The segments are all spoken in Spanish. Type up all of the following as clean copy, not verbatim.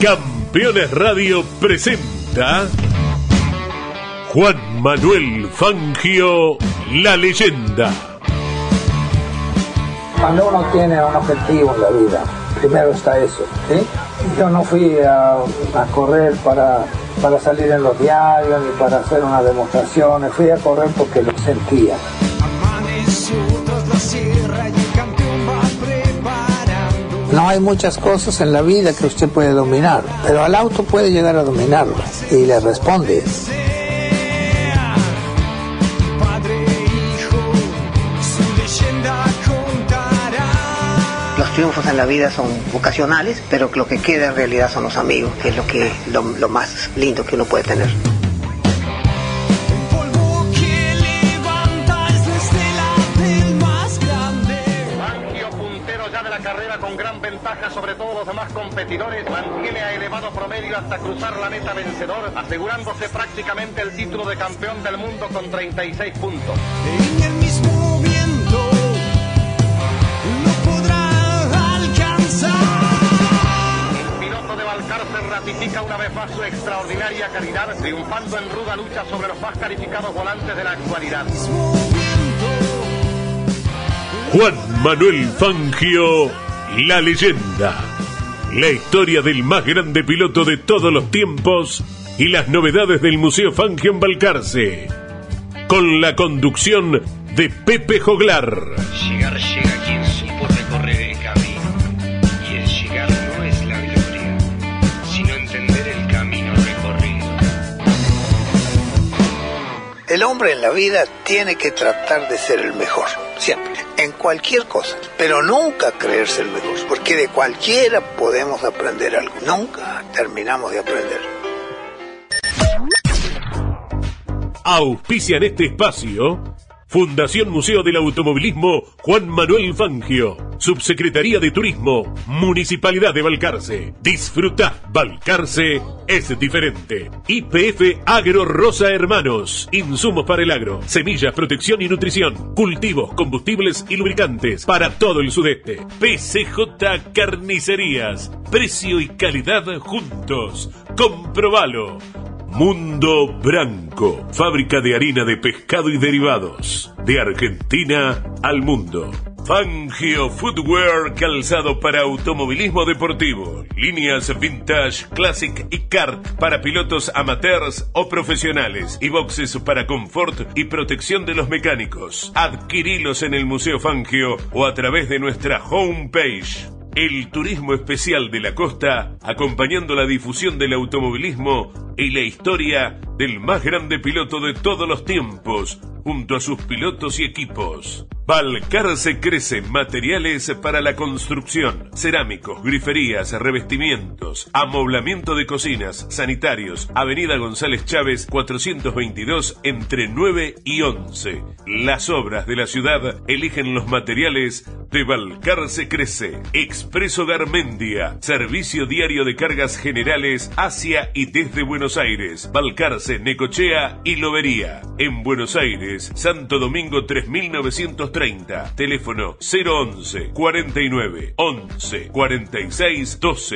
Campeones Radio presenta Juan Manuel Fangio, la leyenda. Cuando uno tiene un objetivo en la vida, primero está eso, ¿sí? Yo no fui a correr para salir en los diarios ni para hacer unas demostraciones, fui a correr porque lo sentía. No hay muchas cosas en la vida que usted puede dominar, pero al auto puede llegar a dominarlo y le responde. Los triunfos en la vida son ocasionales, pero lo que queda en realidad son los amigos, que es lo más lindo que uno puede tener. Sobre todo los demás competidores, mantiene a elevado promedio hasta cruzar la meta vencedor, asegurándose prácticamente el título de campeón del mundo con 36 puntos. En el mismo viento no podrá alcanzar. El piloto de Balcarce ratifica una vez más su extraordinaria calidad, triunfando en ruda lucha sobre los más calificados volantes de la actualidad. Juan Manuel Fangio, la leyenda, la historia del más grande piloto de todos los tiempos y las novedades del Museo Fangio en Balcarce, con la conducción de Pepe Joglar. Llegar llega quien supo recorrer el camino, y el llegar no es la gloria, sino entender el camino recorrido. El hombre en la vida tiene que tratar de ser el mejor, siempre, en cualquier cosa, pero nunca creerse el mejor, porque de cualquiera podemos aprender algo, nunca terminamos de aprender. Auspicia en este espacio Fundación Museo del Automovilismo Juan Manuel Fangio, Subsecretaría de Turismo, Municipalidad de Balcarce. Disfruta, Balcarce es diferente. YPF Agro Rosa Hermanos, insumos para el agro, semillas, protección y nutrición, cultivos, combustibles y lubricantes para todo el sudeste. PCJ Carnicerías, precio y calidad juntos, comprobalo. Mundo Blanco, fábrica de harina de pescado y derivados, de Argentina al mundo. Fangio Footwear, calzado para automovilismo deportivo, líneas vintage, classic y kart para pilotos amateurs o profesionales, y boxes para confort y protección de los mecánicos. Adquirilos en el Museo Fangio o a través de nuestra homepage. El turismo especial de la costa, acompañando la difusión del automovilismo y la historia del más grande piloto de todos los tiempos, junto a sus pilotos y equipos. Balcarce Crece, materiales para la construcción, cerámicos, griferías, revestimientos, amoblamiento de cocinas, sanitarios, Avenida González Chávez 422 entre 9 y 11. Las obras de la ciudad eligen los materiales de Balcarce Crece. Expreso Garmendia, servicio diario de cargas generales hacia y desde Buenos Aires, Balcarce, Necochea y Lobería. En Buenos Aires, Santo Domingo 3930, teléfono 011 49 11 46 12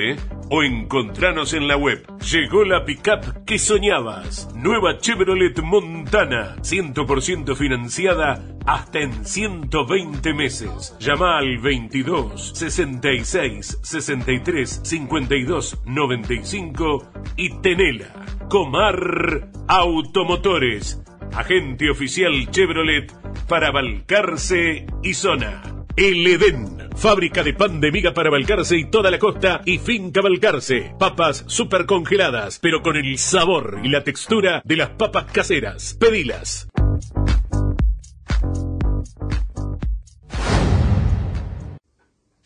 o encontranos en la web. Llegó la pickup que soñabas, nueva Chevrolet Montana, 100% financiada hasta en 120 meses. Llama al 22 66 63 52 95 y tenela. Comar Automotores, agente oficial Chevrolet para Balcarce y zona. El Edén, fábrica de pan de miga para Balcarce y toda la costa y finca Balcarce. Papas super congeladas, pero con el sabor y la textura de las papas caseras. Pedilas.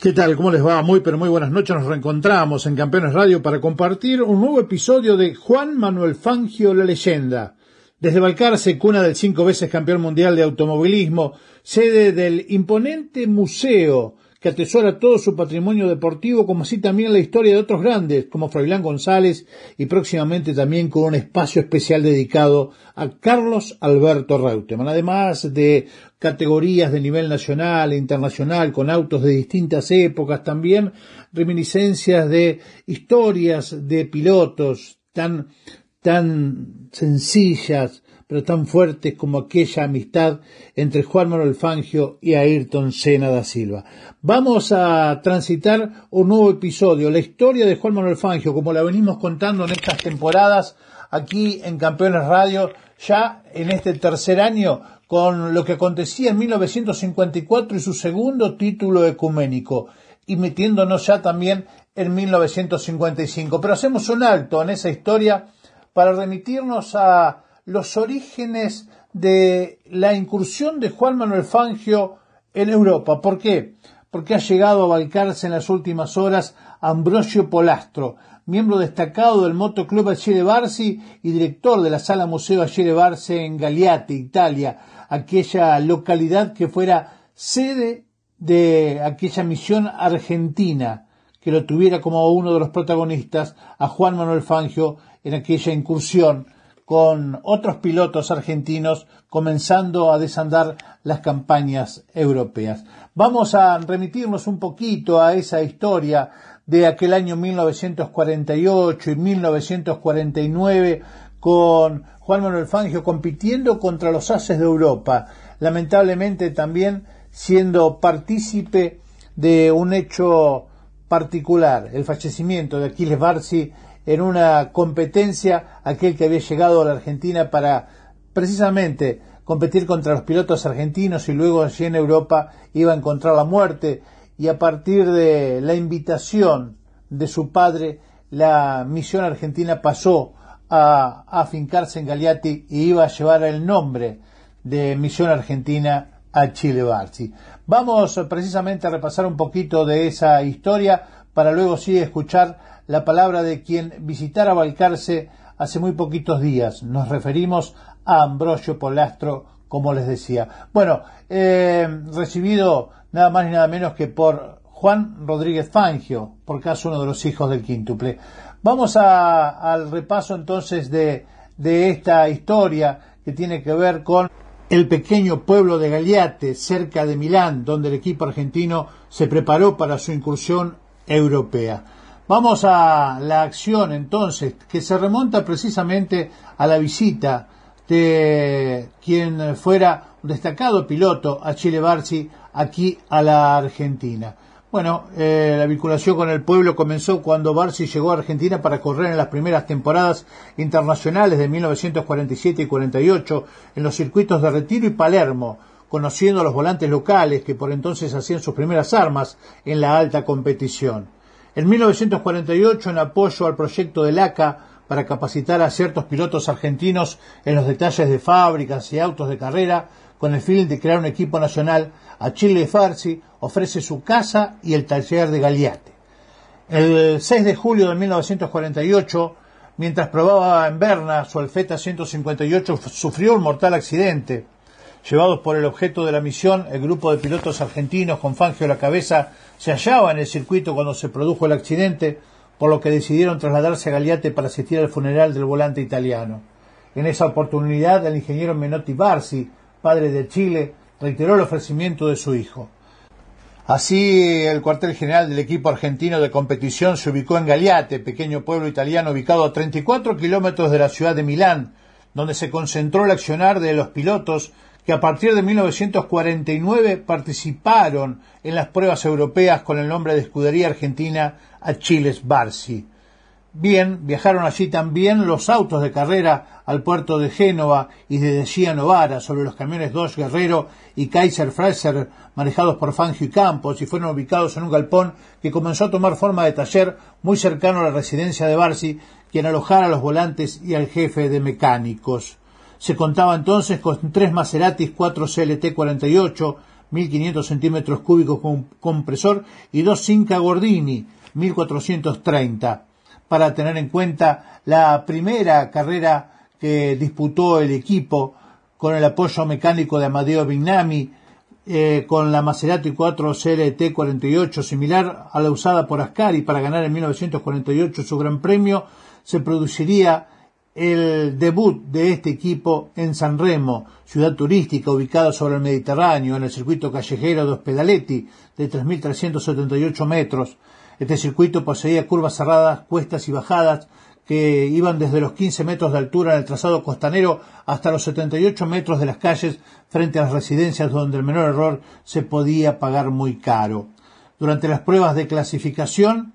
¿Qué tal? ¿Cómo les va? Muy, pero muy buenas noches. Nos reencontramos en Campeones Radio para compartir un nuevo episodio de Juan Manuel Fangio, la leyenda. Desde Balcarce, cuna del 5 veces campeón mundial de automovilismo, sede del imponente museo que atesora todo su patrimonio deportivo, como así también la historia de otros grandes, como Froilán González, y próximamente también con un espacio especial dedicado a Carlos Alberto Reutemann, además de categorías de nivel nacional e internacional, con autos de distintas épocas, también reminiscencias de historias de pilotos tan sencillas, pero tan fuertes como aquella amistad entre Juan Manuel Fangio y Ayrton Senna da Silva. Vamos a transitar un nuevo episodio, la historia de Juan Manuel Fangio, como la venimos contando en estas temporadas aquí en Campeones Radio, ya en este tercer año, con lo que acontecía en 1954 y su segundo título ecuménico, y metiéndonos ya también en 1955. Pero hacemos un alto en esa historia para remitirnos a los orígenes de la incursión de Juan Manuel Fangio en Europa. ¿Por qué? Porque ha llegado a Balcarce en las últimas horas Ambrogio Pollastro, miembro destacado del Motoclub Achille Varzi y director de la Sala Museo Achille Varzi en Galliate, Italia, aquella localidad que fuera sede de aquella misión argentina que lo tuviera como uno de los protagonistas a Juan Manuel Fangio en aquella incursión, con otros pilotos argentinos comenzando a desandar las campañas europeas. Vamos a remitirnos un poquito a esa historia de aquel año 1948 y 1949, con Juan Manuel Fangio compitiendo contra los ases de Europa, lamentablemente también siendo partícipe de un hecho particular, el fallecimiento de Achille Varzi en una competencia, aquel que había llegado a la Argentina para precisamente competir contra los pilotos argentinos, y luego allí en Europa iba a encontrar la muerte, y a partir de la invitación de su padre, la misión argentina pasó a afincarse en Galliate y iba a llevar el nombre de Misión Argentina Achille Varzi. Vamos precisamente a repasar un poquito de esa historia para luego sí escuchar la palabra de quien visitara Balcarce hace muy poquitos días. Nos referimos a Ambrogio Pollastro, como les decía. Bueno, recibido nada más ni nada menos que por Juan Rodríguez Fangio, por caso uno de los hijos del quíntuple. Vamos al repaso entonces de esta historia que tiene que ver con el pequeño pueblo de Galliate, cerca de Milán, donde el equipo argentino se preparó para su incursión europea. Vamos a la acción entonces, que se remonta precisamente a la visita de quien fuera un destacado piloto Achille Varzi aquí a la Argentina. Bueno, la vinculación con el pueblo comenzó cuando Varzi llegó a Argentina para correr en las primeras temporadas internacionales de 1947 y 48 en los circuitos de Retiro y Palermo, conociendo a los volantes locales que por entonces hacían sus primeras armas en la alta competición. En 1948, en apoyo al proyecto del ACA para capacitar a ciertos pilotos argentinos en los detalles de fábricas y autos de carrera, con el fin de crear un equipo nacional, Achille Varzi ofrece su casa y el taller de Galliate. El 6 de julio de 1948, mientras probaba en Berna su Alfetta 158, sufrió un mortal accidente. Llevados por el objeto de la misión, el grupo de pilotos argentinos con Fangio a la cabeza se hallaba en el circuito cuando se produjo el accidente, por lo que decidieron trasladarse a Galliate para asistir al funeral del volante italiano. En esa oportunidad, el ingeniero Menotti Varzi, padre de Chile, reiteró el ofrecimiento de su hijo. Así, el cuartel general del equipo argentino de competición se ubicó en Galliate, pequeño pueblo italiano ubicado a 34 kilómetros de la ciudad de Milán, donde se concentró el accionar de los pilotos que a partir de 1949 participaron en las pruebas europeas con el nombre de Escudería Argentina Achille Varzi. Bien, viajaron allí también los autos de carrera al puerto de Génova y desde allí a Novara sobre los camiones Dodge Guerrero y Kaiser Fraser manejados por Fangio y Campos, y fueron ubicados en un galpón que comenzó a tomar forma de taller muy cercano a la residencia de Varzi, quien alojara a los volantes y al jefe de mecánicos. Se contaba entonces con tres Maserati 4 CLT 48, 1500 centímetros cúbicos con compresor, y dos Cinca Gordini 1430, para tener en cuenta la primera carrera que disputó el equipo con el apoyo mecánico de Amadeo Vignami, con la Maserati 4 CLT 48, similar a la usada por Ascari para ganar en 1948 su Gran Premio, se produciría el debut de este equipo en Sanremo, ciudad turística ubicada sobre el Mediterráneo, en el circuito callejero de Ospedaletti, de 3.378 metros. Este circuito poseía curvas cerradas, cuestas y bajadas que iban desde los 15 metros de altura en el trazado costanero hasta los 78 metros de las calles frente a las residencias, donde el menor error se podía pagar muy caro. Durante las pruebas de clasificación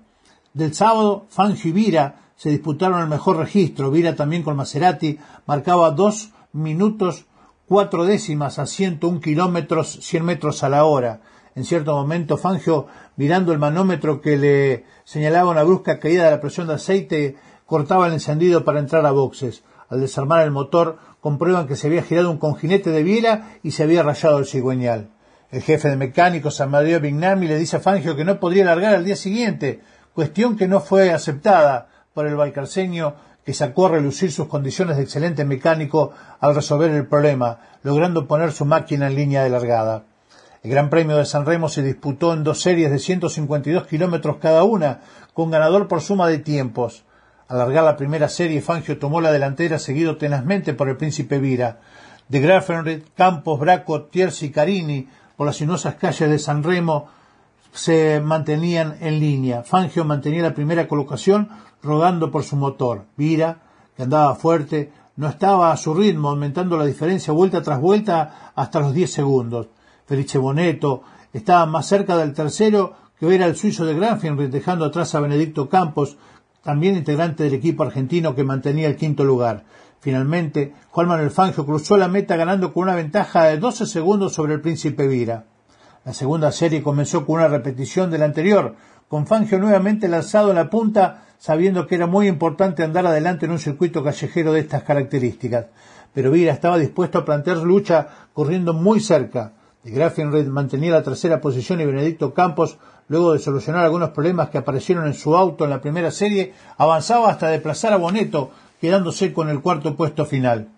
del sábado, Fangio y Bira se disputaron el mejor registro. Bira, también con Maserati, marcaba 2 minutos 4 décimas a 101 kilómetros 100 metros a la hora. En cierto momento, Fangio, mirando el manómetro que le señalaba una brusca caída de la presión de aceite, cortaba el encendido para entrar a boxes. Al desarmar el motor, comprueban que se había girado un conjinete de biela y se había rayado el cigüeñal. El jefe de mecánicos, Amadeo Vignami, le dice a Fangio que no podría largar al día siguiente, cuestión que no fue aceptada por el balcarceño, que sacó a relucir sus condiciones de excelente mecánico al resolver el problema, logrando poner su máquina en línea de largada. El Gran Premio de Sanremo se disputó en 2 series de 152 kilómetros cada una, con ganador por suma de tiempos. Al largar la primera serie, Fangio tomó la delantera, seguido tenazmente por el Príncipe Bira. De Grafenried, Campos, Bracco, Tierzi y Carini, por las sinuosas calles de Sanremo, se mantenían en línea. Fangio mantenía la primera colocación, rogando por su motor. Bira, que andaba fuerte, no estaba a su ritmo, aumentando la diferencia vuelta tras vuelta hasta los 10 segundos. Felice Bonetto estaba más cerca del tercero que era el suizo De Grafenried, dejando atrás a Benedicto Campos, también integrante del equipo argentino, que mantenía el 5º lugar. Finalmente, Juan Manuel Fangio cruzó la meta, ganando con una ventaja de 12 segundos sobre el Príncipe Bira. La segunda serie comenzó con una repetición de la anterior, con Fangio nuevamente lanzado en la punta, sabiendo que era muy importante andar adelante en un circuito callejero de estas características. Pero Bira estaba dispuesto a plantear lucha, corriendo muy cerca. De Grafenried mantenía la tercera posición y Benedicto Campos, luego de solucionar algunos problemas que aparecieron en su auto en la primera serie, avanzaba hasta desplazar a Bonetto, quedándose con el 4º puesto final.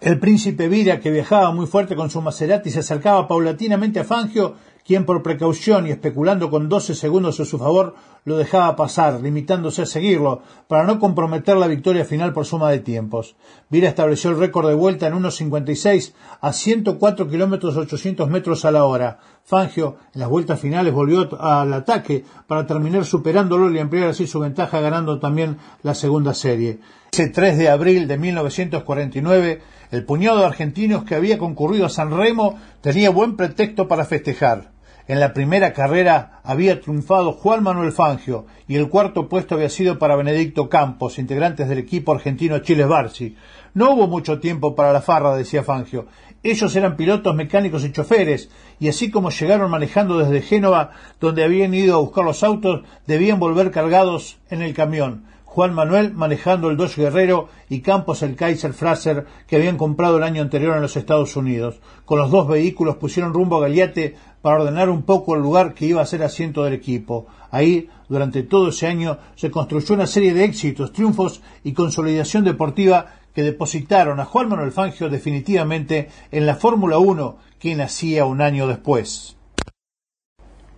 El Príncipe Bira, que viajaba muy fuerte con su Maserati, se acercaba paulatinamente a Fangio, quien por precaución y especulando con 12 segundos a su favor, lo dejaba pasar, limitándose a seguirlo, para no comprometer la victoria final por suma de tiempos. Bira estableció el récord de vuelta en 1.56 a 104 kilómetros 800 metros a la hora. Fangio, en las vueltas finales, volvió al ataque para terminar superándolo y ampliar así su ventaja, ganando también la segunda serie. Ese 3 de abril de 1949, el puñado de argentinos que había concurrido a Sanremo tenía buen pretexto para festejar. En la primera carrera había triunfado Juan Manuel Fangio y el 4º puesto había sido para Benedicto Campos, integrantes del equipo argentino Achille Varzi. No hubo mucho tiempo para la farra, decía Fangio. Ellos eran pilotos, mecánicos y choferes, y así como llegaron manejando desde Génova, donde habían ido a buscar los autos, debían volver cargados en el camión. Juan Manuel manejando el Dodge Guerrero y Campos el Kaiser Fraser que habían comprado el año anterior en los Estados Unidos. Con los 2 vehículos pusieron rumbo a Galliate para ordenar un poco el lugar que iba a ser asiento del equipo. Ahí, durante todo ese año, se construyó una serie de éxitos, triunfos y consolidación deportiva que depositaron a Juan Manuel Fangio definitivamente en la Fórmula 1, quien nacía un año después.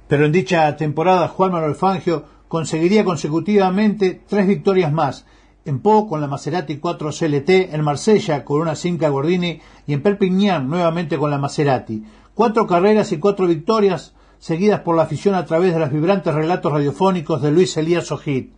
Pero en dicha temporada, Juan Manuel Fangio conseguiría consecutivamente 3 victorias más, en Po con la Maserati 4 CLT, en Marsella con una Cinca Gordini y en Perpiñán nuevamente con la Maserati. 4 carreras y 4 victorias seguidas por la afición a través de los vibrantes relatos radiofónicos de Luis Elías Ojid.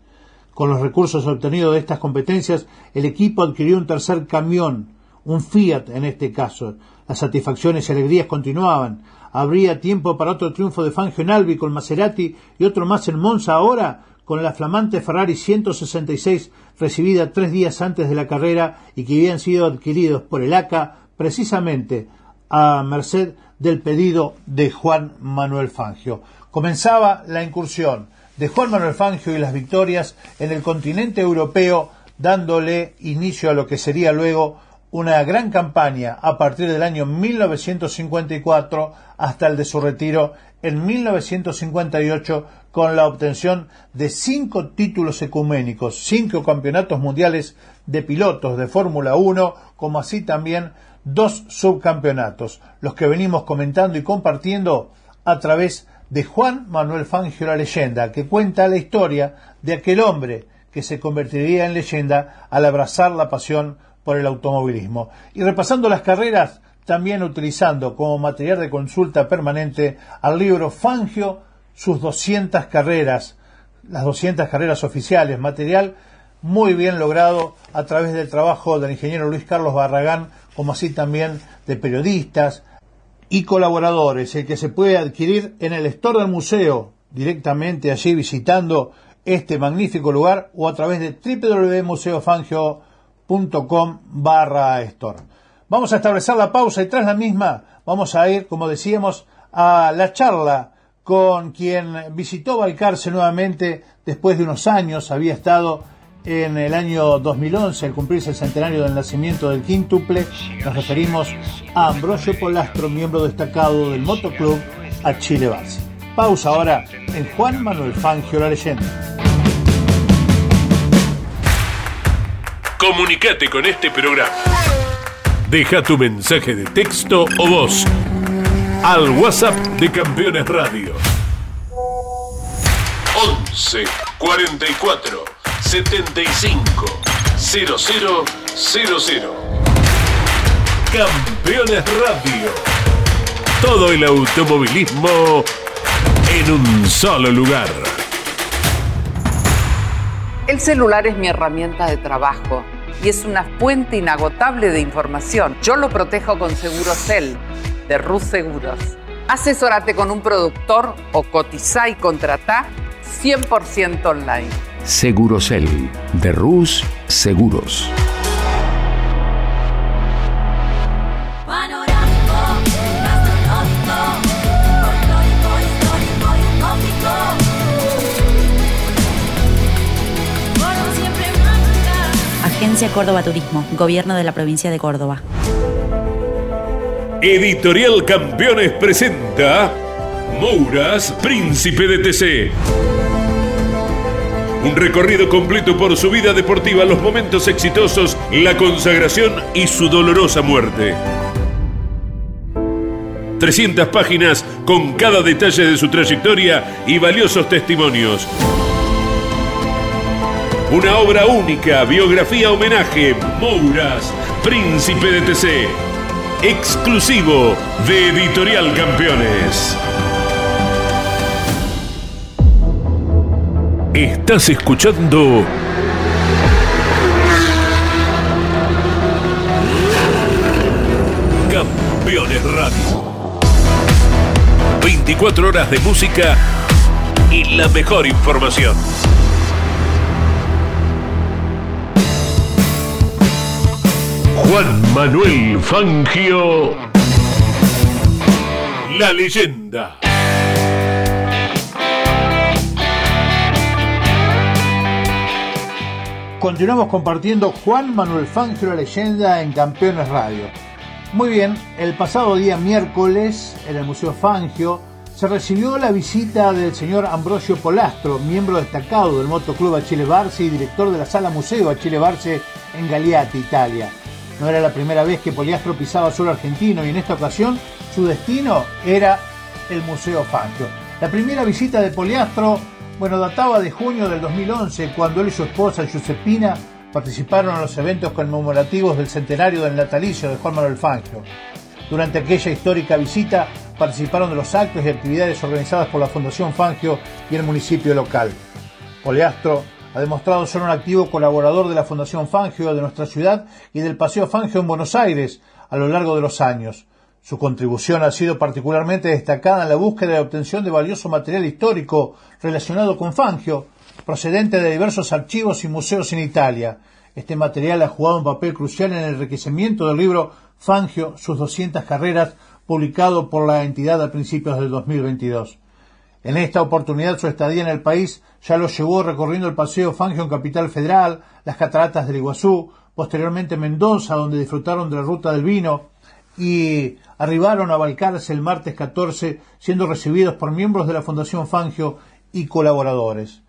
Con los recursos obtenidos de estas competencias, el equipo adquirió un tercer camión, un Fiat en este caso. Las satisfacciones y alegrías continuaban. Habría tiempo para otro triunfo de Fangio en Albi con Maserati y otro más en Monza ahora con la flamante Ferrari 166 recibida 3 días antes de la carrera y que habían sido adquiridos por el ACA precisamente a merced del pedido de Juan Manuel Fangio. Comenzaba la incursión de Juan Manuel Fangio y las victorias en el continente europeo, dándole inicio a lo que sería luego una gran campaña a partir del año 1954 hasta el de su retiro en 1958, con la obtención de 5 títulos ecuménicos, 5 campeonatos mundiales de pilotos de Fórmula 1, como así también dos subcampeonatos, los que venimos comentando y compartiendo a través de Juan Manuel Fangio, la leyenda, que cuenta la historia de aquel hombre que se convertiría en leyenda al abrazar la pasión por el automovilismo. Y repasando las carreras, también utilizando como material de consulta permanente al libro Fangio, sus 200 carreras, las 200 carreras oficiales, material muy bien logrado a través del trabajo del ingeniero Luis Carlos Barragán, como así también de periodistas y colaboradores, el que se puede adquirir en el store del museo, directamente allí visitando este magnífico lugar, o a través de www.museofangio.com/store. Vamos a establecer la pausa y tras la misma vamos a ir, como decíamos, a la charla con quien visitó Balcarce nuevamente después de unos años. Había estado en el año 2011, al cumplirse el centenario del nacimiento del quíntuple. Nos referimos a Ambrogio Pollastro, miembro destacado del Motoclub Achille Varzi. Pausa ahora en Juan Manuel Fangio, la leyenda. Comunicate con este programa. Deja tu mensaje de texto o voz al WhatsApp de Campeones Radio. 11 44 75 00 00. Campeones Radio. Todo el automovilismo en un solo lugar. El celular es mi herramienta de trabajo y es una fuente inagotable de información. Yo lo protejo con Segurocel, de Ruz Seguros. Asesórate con un productor o cotizá y contratá 100% online. Segurocel, de Ruz Seguros. Agencia Córdoba Turismo, Gobierno de la Provincia de Córdoba. Editorial Campeones presenta Mouras, Príncipe de TC. Un recorrido completo por su vida deportiva, los momentos exitosos, la consagración y su dolorosa muerte. 300 páginas con cada detalle de su trayectoria y valiosos testimonios. Una obra única, biografía homenaje, Mouras, Príncipe de TC, exclusivo de Editorial Campeones. Estás escuchando Campeones Radio. 24 horas de música y la mejor información. Juan Manuel Fangio, la leyenda. Continuamos compartiendo Juan Manuel Fangio, la leyenda, en Campeones Radio. Muy bien, el pasado día miércoles en el Museo Fangio se recibió la visita del señor Ambrogio Pollastro, miembro destacado del Motoclub Achille Varzi y director de la Sala Museo Achille Varzi en Galliate, Italia. No era la primera vez que Pollastro pisaba suelo argentino y en esta ocasión su destino era el Museo Fangio. La primera visita de Pollastro, bueno, databa de junio del 2011, cuando él y su esposa Giuseppina participaron en los eventos conmemorativos del centenario del natalicio de Juan Manuel Fangio. Durante aquella histórica visita participaron de los actos y actividades organizadas por la Fundación Fangio y el municipio local. Pollastro ha demostrado ser un activo colaborador de la Fundación Fangio de nuestra ciudad y del Paseo Fangio en Buenos Aires a lo largo de los años. Su contribución ha sido particularmente destacada en la búsqueda y la obtención de valioso material histórico relacionado con Fangio, procedente de diversos archivos y museos en Italia. Este material ha jugado un papel crucial en el enriquecimiento del libro Fangio, sus 200 carreras, publicado por la entidad a principios del 2022. En esta oportunidad, su estadía en el país ya lo llevó recorriendo el Paseo Fangio en Capital Federal, las Cataratas del Iguazú, posteriormente Mendoza, donde disfrutaron de la Ruta del Vino, y arribaron a Balcarce el martes 14, siendo recibidos por miembros de la Fundación Fangio y colaboradores.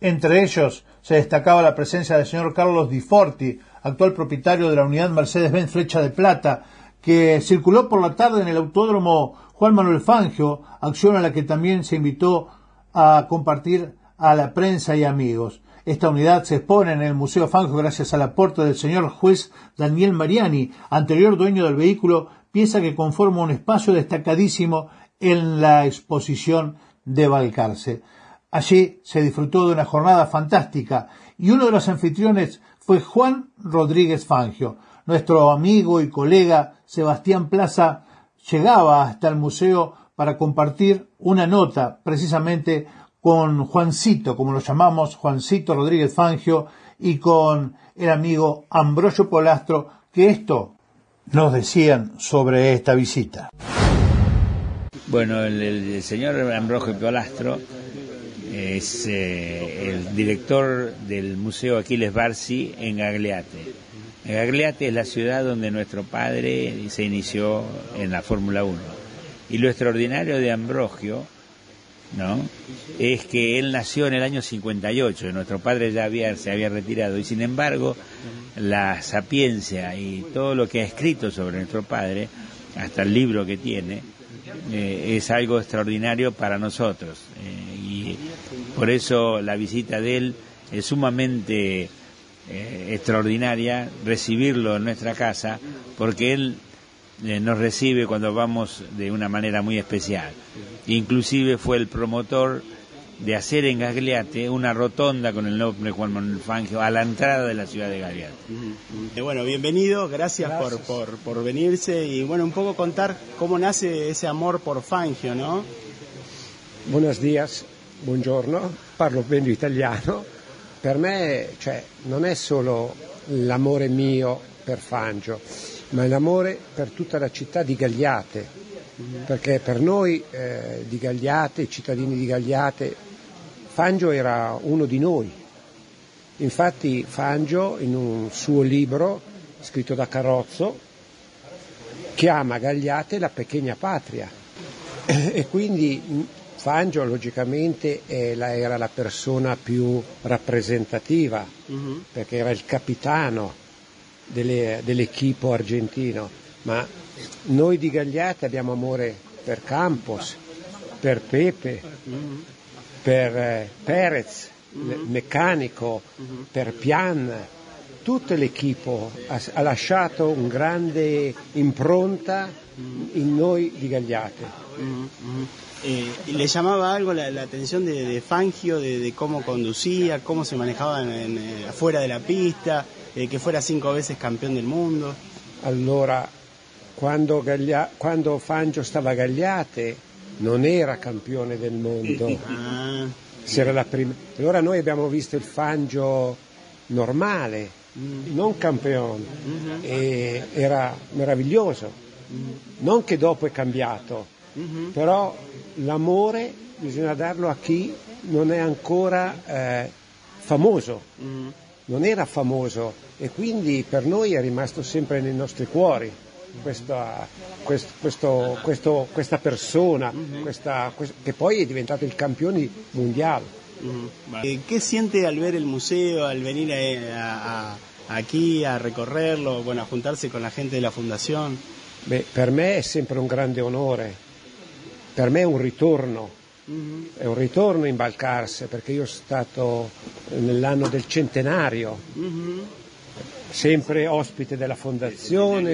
Entre ellos se destacaba la presencia del señor Carlos Di Forti, actual propietario de la unidad Mercedes-Benz Flecha de Plata, que circuló por la tarde en el autódromo Juan Manuel Fangio, acción a la que también se invitó a compartir a la prensa y amigos. Esta unidad se expone en el Museo Fangio gracias al aporte del señor juez Daniel Mariani, anterior dueño del vehículo, pieza que conforma un espacio destacadísimo en la exposición de Balcarce. Allí se disfrutó de una jornada fantástica y uno de los anfitriones fue Juan Rodríguez Fangio. Nuestro amigo y colega Sebastián Plaza llegaba hasta el museo para compartir una nota precisamente con Juancito, como lo llamamos, Juancito Rodríguez Fangio, y con el amigo Ambrogio Pollastro, que esto nos decían sobre esta visita. Bueno, el señor Ambrogio Pollastro es el director del Museo Achille Varzi en Galliate. Galliate es la ciudad donde nuestro padre se inició en la Fórmula 1. Y lo extraordinario de Ambrogio, ¿no?, es que él nació en el año 58, nuestro padre ya se había retirado, y sin embargo la sapiencia y todo lo que ha escrito sobre nuestro padre, hasta el libro que tiene, es algo extraordinario para nosotros. Y por eso la visita de él es sumamente extraordinaria, recibirlo en nuestra casa, porque él nos recibe cuando vamos de una manera muy especial. Inclusive fue el promotor de hacer en Galliate una rotonda con el nombre Juan Manuel Fangio a la entrada de la ciudad de Galliate. Bueno, bienvenido, gracias. Por venirse y bueno, un poco contar cómo nace ese amor por Fangio, ¿no? Buenos días, buongiorno, parlo bene italiano. Per me, cioè, non è solo l'amore mio per Fangio, ma l'amore per tutta la città di Galliate, perché per noi di Galliate, cittadini di Galliate, Fangio era uno di noi. Infatti Fangio, in un suo libro scritto da Carrozzo, chiama Galliate la piccola patria, e quindi Fangio logicamente era la persona più rappresentativa, perché era il capitano dell'equipo argentino, ma noi di Galliate abbiamo amore per Campos, per Pepe, per Perez, meccanico, per Pian, tutto l'equipo ha lasciato un grande impronta in noi di Galliate. ¿Le llamaba algo la atención de Fangio, de cómo conducía, cómo se manejaba afuera de la pista, que fuera 5 veces campeón del mundo? Allora, quando Fangio stava a Galliate non era campione del mondo. Era la prima. Allora noi abbiamo visto il Fangio normale, non campione, e era meraviglioso. Non che dopo è cambiato. Però l'amore bisogna darlo a chi non è ancora famoso, non era famoso, e quindi per noi è rimasto sempre nei nostri cuori questa persona, che poi è diventato il campione mondiale. Che siente al vedere il museo, al venire qui a recorrerlo, bueno, a juntarse con la gente della Fondazione? Beh, per me è sempre un grande onore. Per me è un ritorno in Balcarce, perché io sono stato nell'anno del centenario, sempre ospite della fondazione.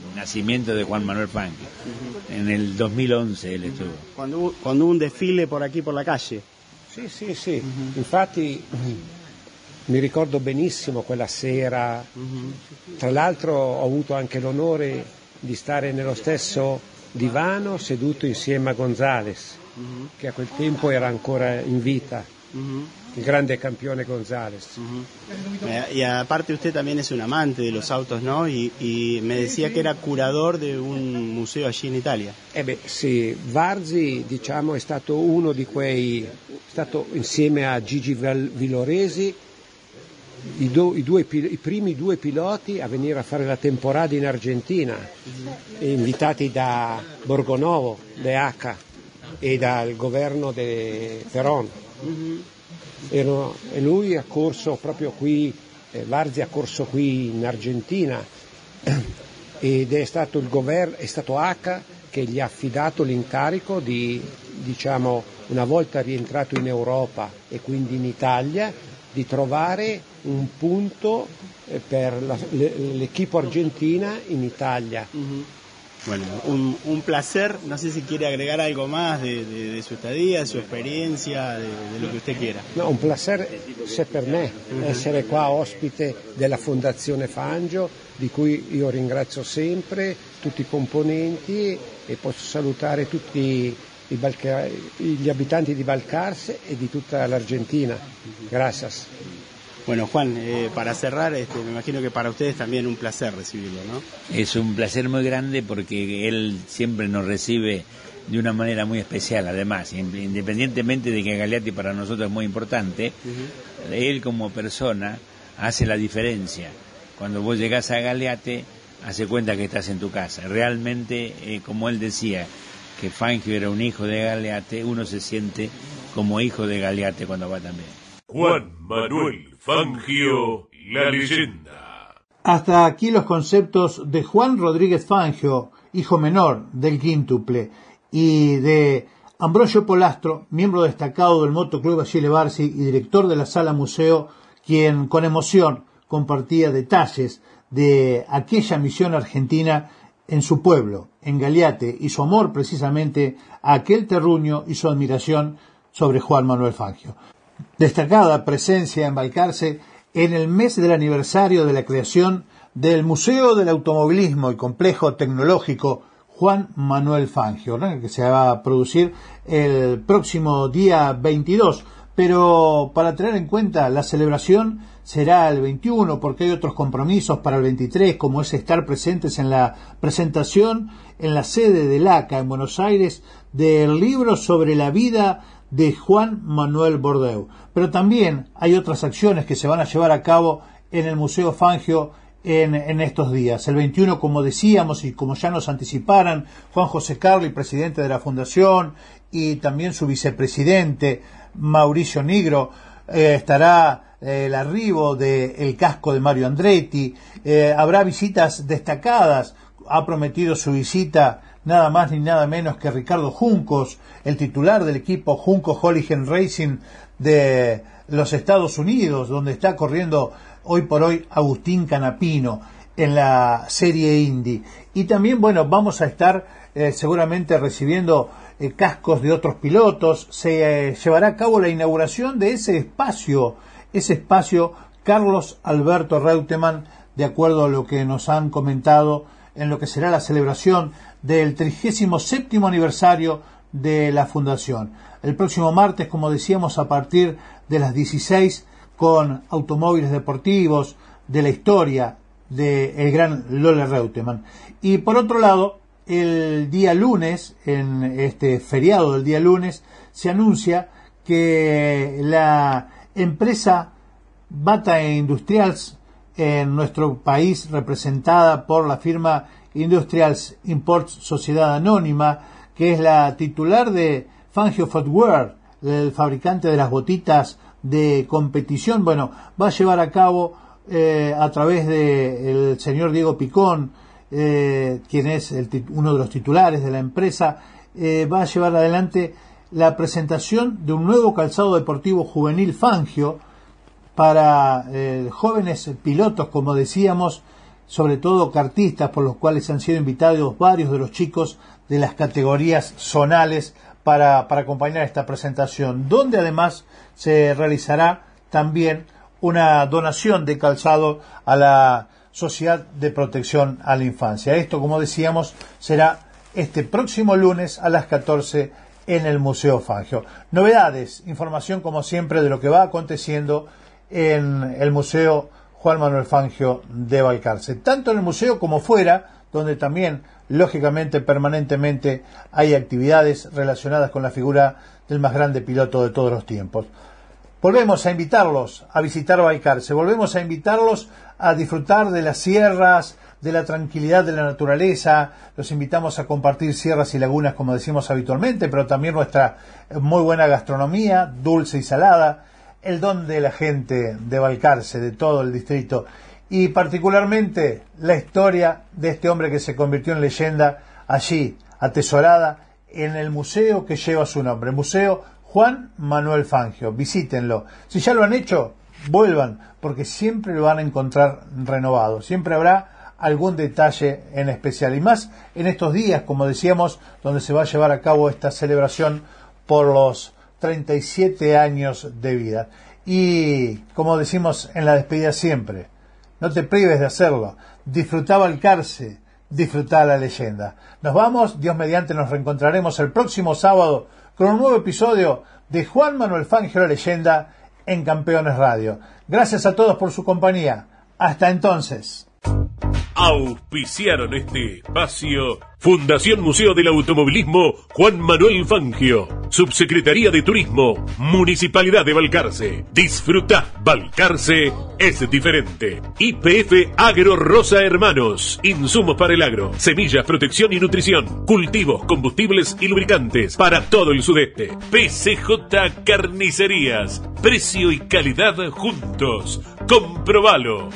Il nacimiento di Juan Manuel Fangio, nel 2011 él estuvo. Quando un desfile por aquí, por la calle. Sì. Infatti mi ricordo benissimo quella sera, tra l'altro ho avuto anche l'onore di stare nello stesso divano seduto insieme a Gonzales, che a quel tempo era ancora in vita, il grande campione Gonzales. Y aparte usted también es un amante de los autos, ¿no? Y me decía que era curador de un museo allí in Italia. Sì, Varzi, diciamo, è stato uno di quei, è stato insieme a Gigi Villoresi i primi 2 piloti a venire a fare la temporada in Argentina, invitati da Borgonovo, DH, e dal governo di Perón. E lui ha corso proprio qui, Varzi ha corso qui in Argentina, ed è stato il governo, è stato ACA che gli ha affidato l'incarico di, diciamo, una volta rientrato in Europa e quindi in Italia, di trovare un punto per l'equipo argentina en Italia. Bueno, un placer. No sé si quiere agregar algo más de su estadía, de su experiencia, de lo que usted quiera. No, un placer se per me essere qua ospite della Fondazione Fangio, di cui io ringrazio sempre tutti i componenti e posso salutare tutti gli abitanti di Balcarce e di tutta l'Argentina. Gracias. Bueno, Juan, para cerrar, me imagino que para ustedes también un placer recibirlo, ¿no? Es un placer muy grande porque él siempre nos recibe de una manera muy especial, además, independientemente de que Galliate para nosotros es muy importante, él como persona hace la diferencia. Cuando vos llegás a Galliate, hace cuenta que estás en tu casa. Realmente, como él decía, que Fangio era un hijo de Galliate, uno se siente como hijo de Galliate cuando va también. Juan Manuel Fangio, la leyenda. Hasta aquí los conceptos de Juan Rodríguez Fangio, hijo menor del quíntuple, y de Ambrogio Pollastro, miembro destacado del Motoclub Achille Varzi y director de la Sala Museo, quien con emoción compartía detalles de aquella misión argentina en su pueblo, en Galliate, y su amor precisamente a aquel terruño y su admiración sobre Juan Manuel Fangio. Destacada presencia en Balcarce en el mes del aniversario de la creación del Museo del Automovilismo y Complejo Tecnológico Juan Manuel Fangio, ¿no?, que se va a producir el próximo día 22, pero para tener en cuenta la celebración será el 21 porque hay otros compromisos para el 23, como es estar presentes en la presentación en la sede del ACA en Buenos Aires del libro sobre la vida de Juan Manuel Bordeaux. Pero también hay otras acciones que se van a llevar a cabo en el Museo Fangio en estos días. El 21, como decíamos y como ya nos anticiparan, Juan José Carli, presidente de la Fundación, y también su vicepresidente, Mauricio Nigro, estará el arribo del casco de Mario Andretti. Habrá visitas destacadas. Ha prometido su visita nada más ni nada menos que Ricardo Juncos, el titular del equipo Juncos Holligen Racing de los Estados Unidos, donde está corriendo hoy por hoy Agustín Canapino en la serie Indy. Y también, bueno, vamos a estar seguramente recibiendo cascos de otros pilotos. Se llevará a cabo la inauguración de ese espacio Carlos Alberto Reutemann, de acuerdo a lo que nos han comentado, en lo que será la celebración del 37º aniversario de la Fundación. El próximo martes, como decíamos, a partir de las 16, con automóviles deportivos de la historia del gran Lola Reutemann. Y por otro lado, el día lunes, en este feriado del día lunes, se anuncia que la empresa Bata Industrials, en nuestro país representada por la firma Industrials Imports Sociedad Anónima, que es la titular de Fangio Footwear, el fabricante de las botitas de competición, bueno, va a llevar a cabo a través del señor Diego Picón, quien es uno de los titulares de la empresa, va a llevar adelante la presentación de un nuevo calzado deportivo juvenil Fangio para jóvenes pilotos, como decíamos, sobre todo kartistas, por los cuales han sido invitados varios de los chicos de las categorías zonales para acompañar esta presentación, donde además se realizará también una donación de calzado a la Sociedad de Protección a la Infancia. Esto, como decíamos, será este próximo lunes a las 14 en el Museo Fangio. Novedades, información como siempre de lo que va aconteciendo en el Museo Juan Manuel Fangio de Balcarce, tanto en el museo como fuera, donde también, lógicamente, permanentemente hay actividades relacionadas con la figura del más grande piloto de todos los tiempos. Volvemos a invitarlos a visitar Balcarce, volvemos a invitarlos a disfrutar de las sierras, de la tranquilidad de la naturaleza. Los invitamos a compartir sierras y lagunas, como decimos habitualmente, pero también nuestra muy buena gastronomía, dulce y salada, el don de la gente de Balcarce, de todo el distrito, y particularmente la historia de este hombre que se convirtió en leyenda allí, atesorada en el museo que lleva su nombre, Museo Juan Manuel Fangio. Visítenlo. Si ya lo han hecho, vuelvan, porque siempre lo van a encontrar renovado, siempre habrá algún detalle en especial, y más en estos días, como decíamos, donde se va a llevar a cabo esta celebración por los 37 años de vida. Y como decimos en la despedida siempre, no te prives de hacerlo, disfrutá Balcarce, disfrutá la leyenda. Nos vamos, Dios mediante nos reencontraremos el próximo sábado con un nuevo episodio de Juan Manuel Fangio, la leyenda, en Campeones Radio. Gracias a todos por su compañía. Hasta entonces. Auspiciaron este espacio Fundación Museo del Automovilismo Juan Manuel Fangio, Subsecretaría de Turismo, Municipalidad de Balcarce. Disfruta, Balcarce es diferente. YPF Agro Rosa Hermanos, insumos para el agro, semillas, protección y nutrición, cultivos, combustibles y lubricantes para todo el sudeste. PCJ Carnicerías, precio y calidad juntos. Comprobalo.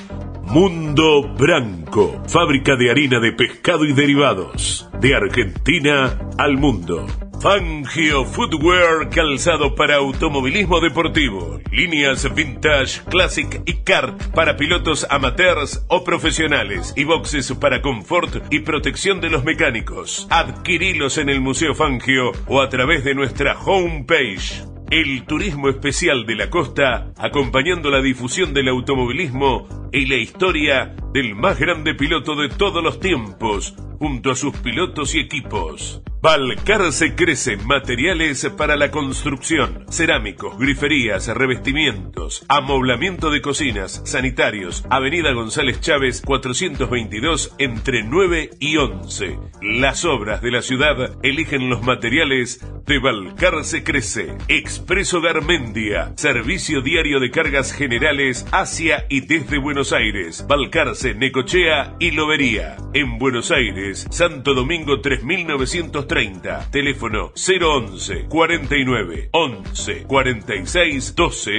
Mundo Blanco, fábrica de harina de pescado y derivados, de Argentina al mundo. Fangio Footwear, calzado para automovilismo deportivo, líneas vintage, classic y kart para pilotos amateurs o profesionales, y boxes para confort y protección de los mecánicos. Adquirilos en el Museo Fangio o a través de nuestra homepage. El turismo especial de la costa, acompañando la difusión del automovilismo y la historia del más grande piloto de todos los tiempos, junto a sus pilotos y equipos. Balcarce Crece, materiales para la construcción, cerámicos, griferías, revestimientos, amoblamiento de cocinas, sanitarios, Avenida González Chávez 422 entre 9 y 11. Las obras de la ciudad eligen los materiales de Balcarce Crece. Expreso Garmendia, servicio diario de cargas generales hacia y desde Buenos Aires, Balcarce, Necochea y Lobería. En Buenos Aires, Santo Domingo 3930, teléfono 011 49 11 46 12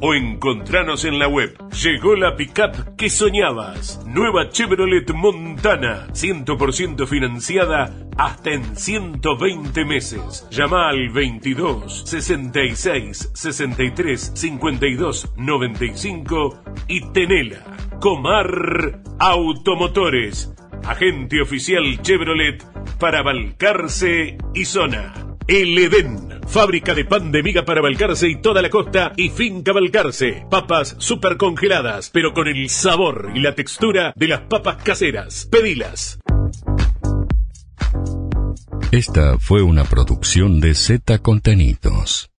o encontranos en la web. Llegó la pickup que soñabas, nueva Chevrolet Montana, 100% financiada hasta en 120 meses. Llama al 22 66 63 52 95 y tenela. Comar Automotores, agente oficial Chevrolet para Balcarce y zona. El Edén, fábrica de pan de miga para Balcarce y toda la costa y finca Balcarce. Papas super congeladas, pero con el sabor y la textura de las papas caseras. Pedilas. Esta fue una producción de Z Contenidos.